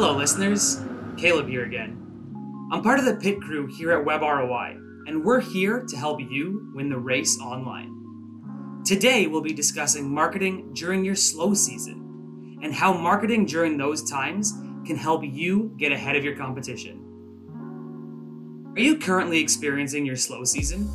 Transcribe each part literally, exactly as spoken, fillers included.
Hello listeners, Caleb here again. I'm part of the pit crew here at Web R O I, and we're here to help you win the race online. Today we'll be discussing marketing during your slow season, and how marketing during those times can help you get ahead of your competition. Are you currently experiencing your slow season?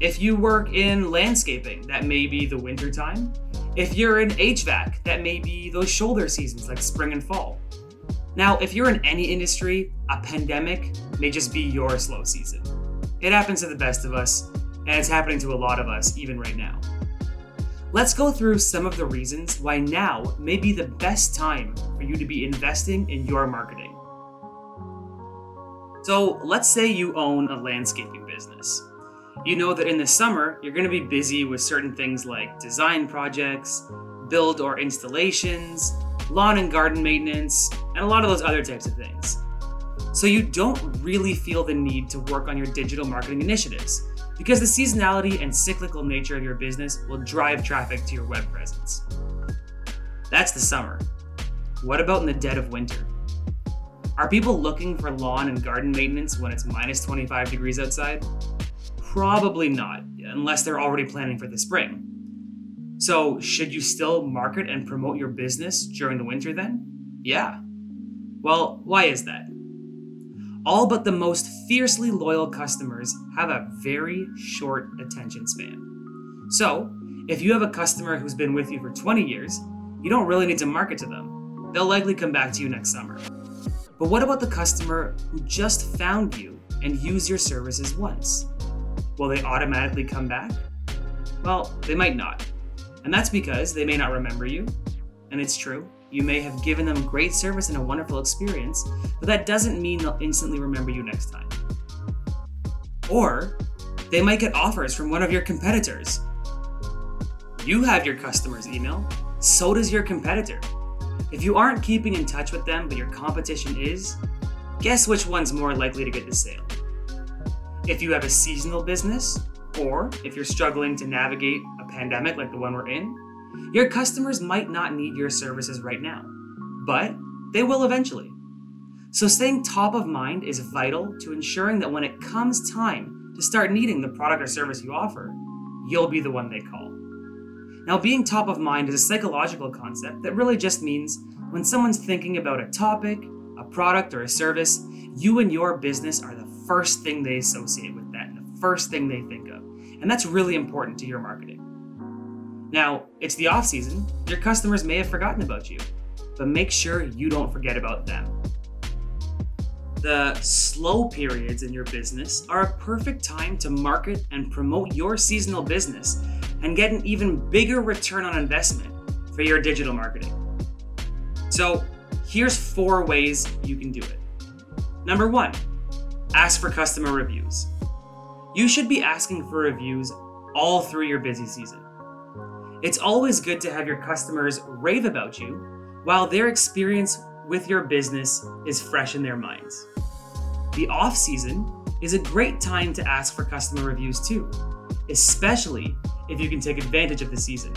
If you work in landscaping, that may be the winter time. If you're in H V A C, that may be those shoulder seasons like spring and fall. Now, if you're in any industry, a pandemic may just be your slow season. It happens to the best of us, and it's happening to a lot of us even right now. Let's go through some of the reasons why now may be the best time for you to be investing in your marketing. So let's say you own a landscaping business. You know that in the summer, you're going to be busy with certain things like design projects, build or installations, lawn and garden maintenance, and a lot of those other types of things. So you don't really feel the need to work on your digital marketing initiatives because the seasonality and cyclical nature of your business will drive traffic to your web presence. That's the summer. What about in the dead of winter? Are people looking for lawn and garden maintenance when it's minus twenty-five degrees outside? Probably not, unless they're already planning for the spring. So should you still market and promote your business during the winter then? Yeah. Well, why is that? All but the most fiercely loyal customers have a very short attention span. So if you have a customer who's been with you for twenty years, you don't really need to market to them. They'll likely come back to you next summer. But what about the customer who just found you and used your services once? Will they automatically come back? Well, they might not. And that's because they may not remember you. And it's true, you may have given them great service and a wonderful experience, but that doesn't mean they'll instantly remember you next time. Or they might get offers from one of your competitors. You have your customer's email, so does your competitor. If you aren't keeping in touch with them, but your competition is, guess which one's more likely to get the sale? If you have a seasonal business, or if you're struggling to navigate a pandemic like the one we're in, your customers might not need your services right now, but they will eventually. So staying top of mind is vital to ensuring that when it comes time to start needing the product or service you offer, you'll be the one they call. Now, being top of mind is a psychological concept that really just means when someone's thinking about a topic, a product, or a service, you and your business are the first thing they associate with that, and the first thing they think of. And that's really important to your marketing. Now, it's the off season. Your customers may have forgotten about you, but make sure you don't forget about them. The slow periods in your business are a perfect time to market and promote your seasonal business and get an even bigger return on investment for your digital marketing. So here's four ways you can do it. Number one, ask for customer reviews. You should be asking for reviews all through your busy season. It's always good to have your customers rave about you while their experience with your business is fresh in their minds. The off season is a great time to ask for customer reviews too, especially if you can take advantage of the season.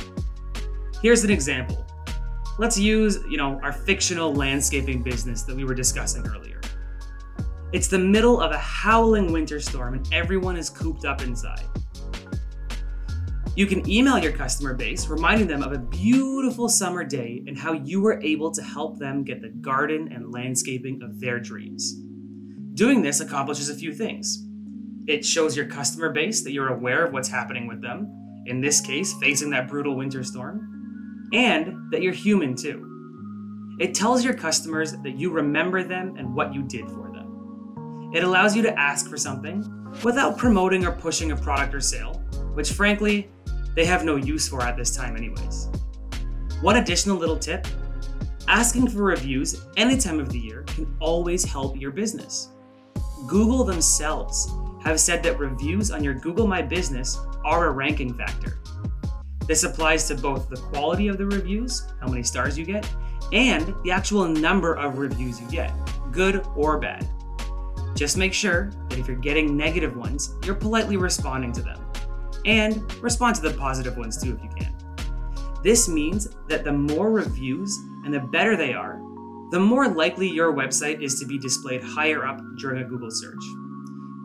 Here's an example. Let's use, you know, our fictional landscaping business that we were discussing earlier. It's the middle of a howling winter storm and everyone is cooped up inside. You can email your customer base, reminding them of a beautiful summer day and how you were able to help them get the garden and landscaping of their dreams. Doing this accomplishes a few things. It shows your customer base that you're aware of what's happening with them, in this case, facing that brutal winter storm, and that you're human too. It tells your customers that you remember them and what you did for them. It allows you to ask for something without promoting or pushing a product or sale, which frankly, they have no use for at this time anyways. One additional little tip, asking for reviews any time of the year can always help your business. Google themselves have said that reviews on your Google My Business are a ranking factor. This applies to both the quality of the reviews, how many stars you get, and the actual number of reviews you get, good or bad. Just make sure that if you're getting negative ones, you're politely responding to them. And respond to the positive ones too if you can. This means that the more reviews and the better they are, the more likely your website is to be displayed higher up during a Google search.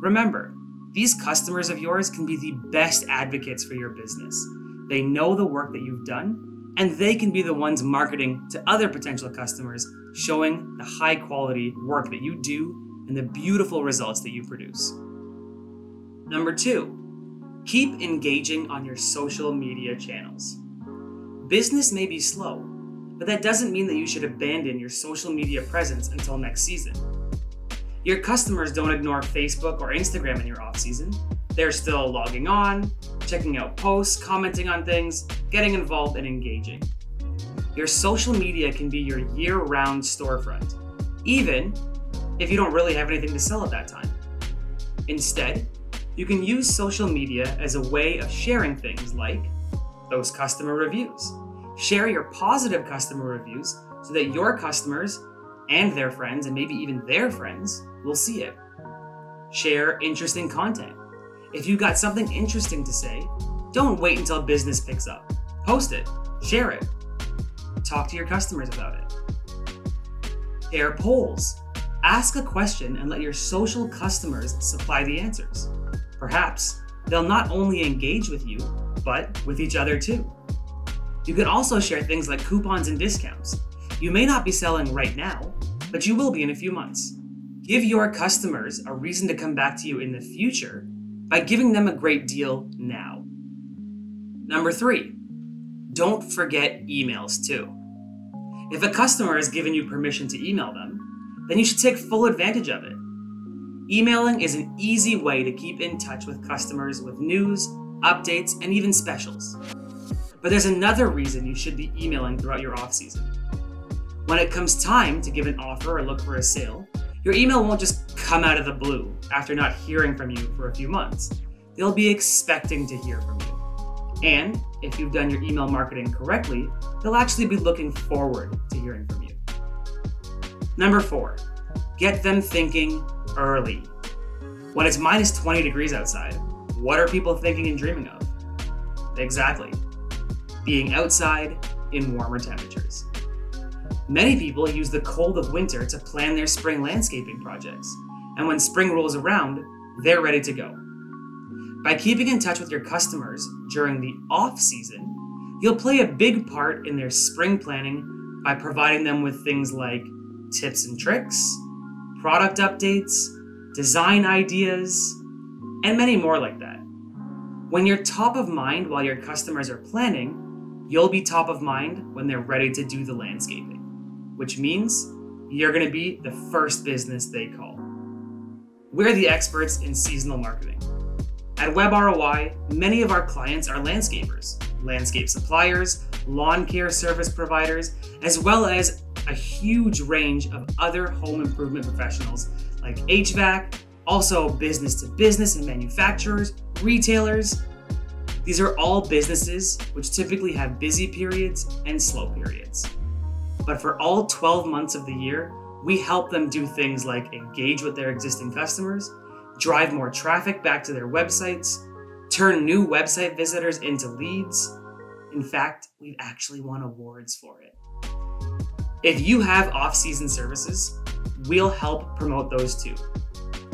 Remember, these customers of yours can be the best advocates for your business. They know the work that you've done, and they can be the ones marketing to other potential customers, showing the high quality work that you do and the beautiful results that you produce. Number two, keep engaging on your social media channels. Business may be slow, but that doesn't mean that you should abandon your social media presence until next season. Your customers don't ignore Facebook or Instagram in your off-season. They're still logging on, checking out posts, commenting on things, getting involved and engaging. Your social media can be your year-round storefront, even if you don't really have anything to sell at that time. Instead, you can use social media as a way of sharing things like those customer reviews. Share your positive customer reviews so that your customers and their friends, and maybe even their friends, will see it. Share interesting content. If you've got something interesting to say, don't wait until business picks up. Post it, share it, talk to your customers about it. Share polls. Ask a question and let your social customers supply the answers. Perhaps they'll not only engage with you, but with each other too. You can also share things like coupons and discounts. You may not be selling right now, but you will be in a few months. Give your customers a reason to come back to you in the future by giving them a great deal now. Number three, don't forget emails too. If a customer has given you permission to email them, then you should take full advantage of it. Emailing is an easy way to keep in touch with customers with news, updates, and even specials. But there's another reason you should be emailing throughout your off-season. When it comes time to give an offer or look for a sale, your email won't just come out of the blue after not hearing from you for a few months. They'll be expecting to hear from you. And if you've done your email marketing correctly, they'll actually be looking forward to hearing from you. Number four, get them thinking early. When it's minus twenty degrees outside, what are people thinking and dreaming of? Exactly. Being outside in warmer temperatures. Many people use the cold of winter to plan their spring landscaping projects, and when spring rolls around, they're ready to go. By keeping in touch with your customers during the off-season, you'll play a big part in their spring planning by providing them with things like tips and tricks, product updates, design ideas, and many more like that. When you're top of mind while your customers are planning, you'll be top of mind when they're ready to do the landscaping, which means you're gonna be the first business they call. We're the experts in seasonal marketing. At Web R O I, many of our clients are landscapers, landscape suppliers, lawn care service providers, as well as a huge range of other home improvement professionals like H V A C, also business to business and manufacturers, retailers. These are all businesses which typically have busy periods and slow periods. But for all twelve months of the year, we help them do things like engage with their existing customers, drive more traffic back to their websites, turn new website visitors into leads. In fact, we've actually won awards for it. If you have off-season services, we'll help promote those too.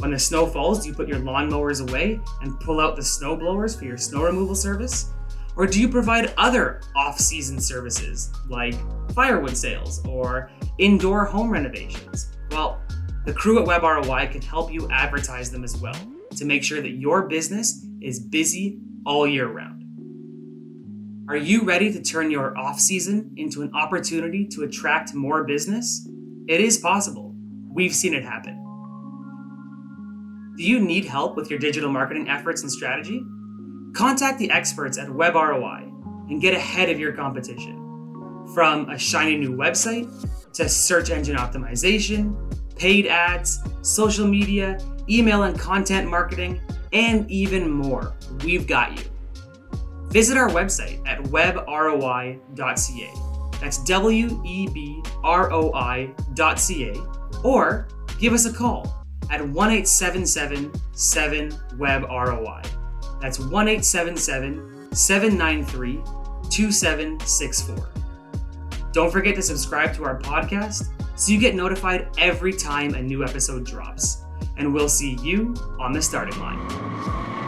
When the snow falls, do you put your lawnmowers away and pull out the snow blowers for your snow removal service? Or do you provide other off-season services like firewood sales or indoor home renovations? Well, the crew at Web R O I can help you advertise them as well to make sure that your business is busy all year round. Are you ready to turn your off-season into an opportunity to attract more business? It is possible. We've seen it happen. Do you need help with your digital marketing efforts and strategy? Contact the experts at Web R O I and get ahead of your competition. From a shiny new website, to search engine optimization, paid ads, social media, email and content marketing, and even more, we've got you. Visit our website at web r o i dot c a, that's W E B R O I dot C A, or give us a call at one eight seven seven, seven W E B R O I. That's one eight seven seven, seven nine three, two seven six four. Don't forget to subscribe to our podcast so you get notified every time a new episode drops. And we'll see you on the starting line.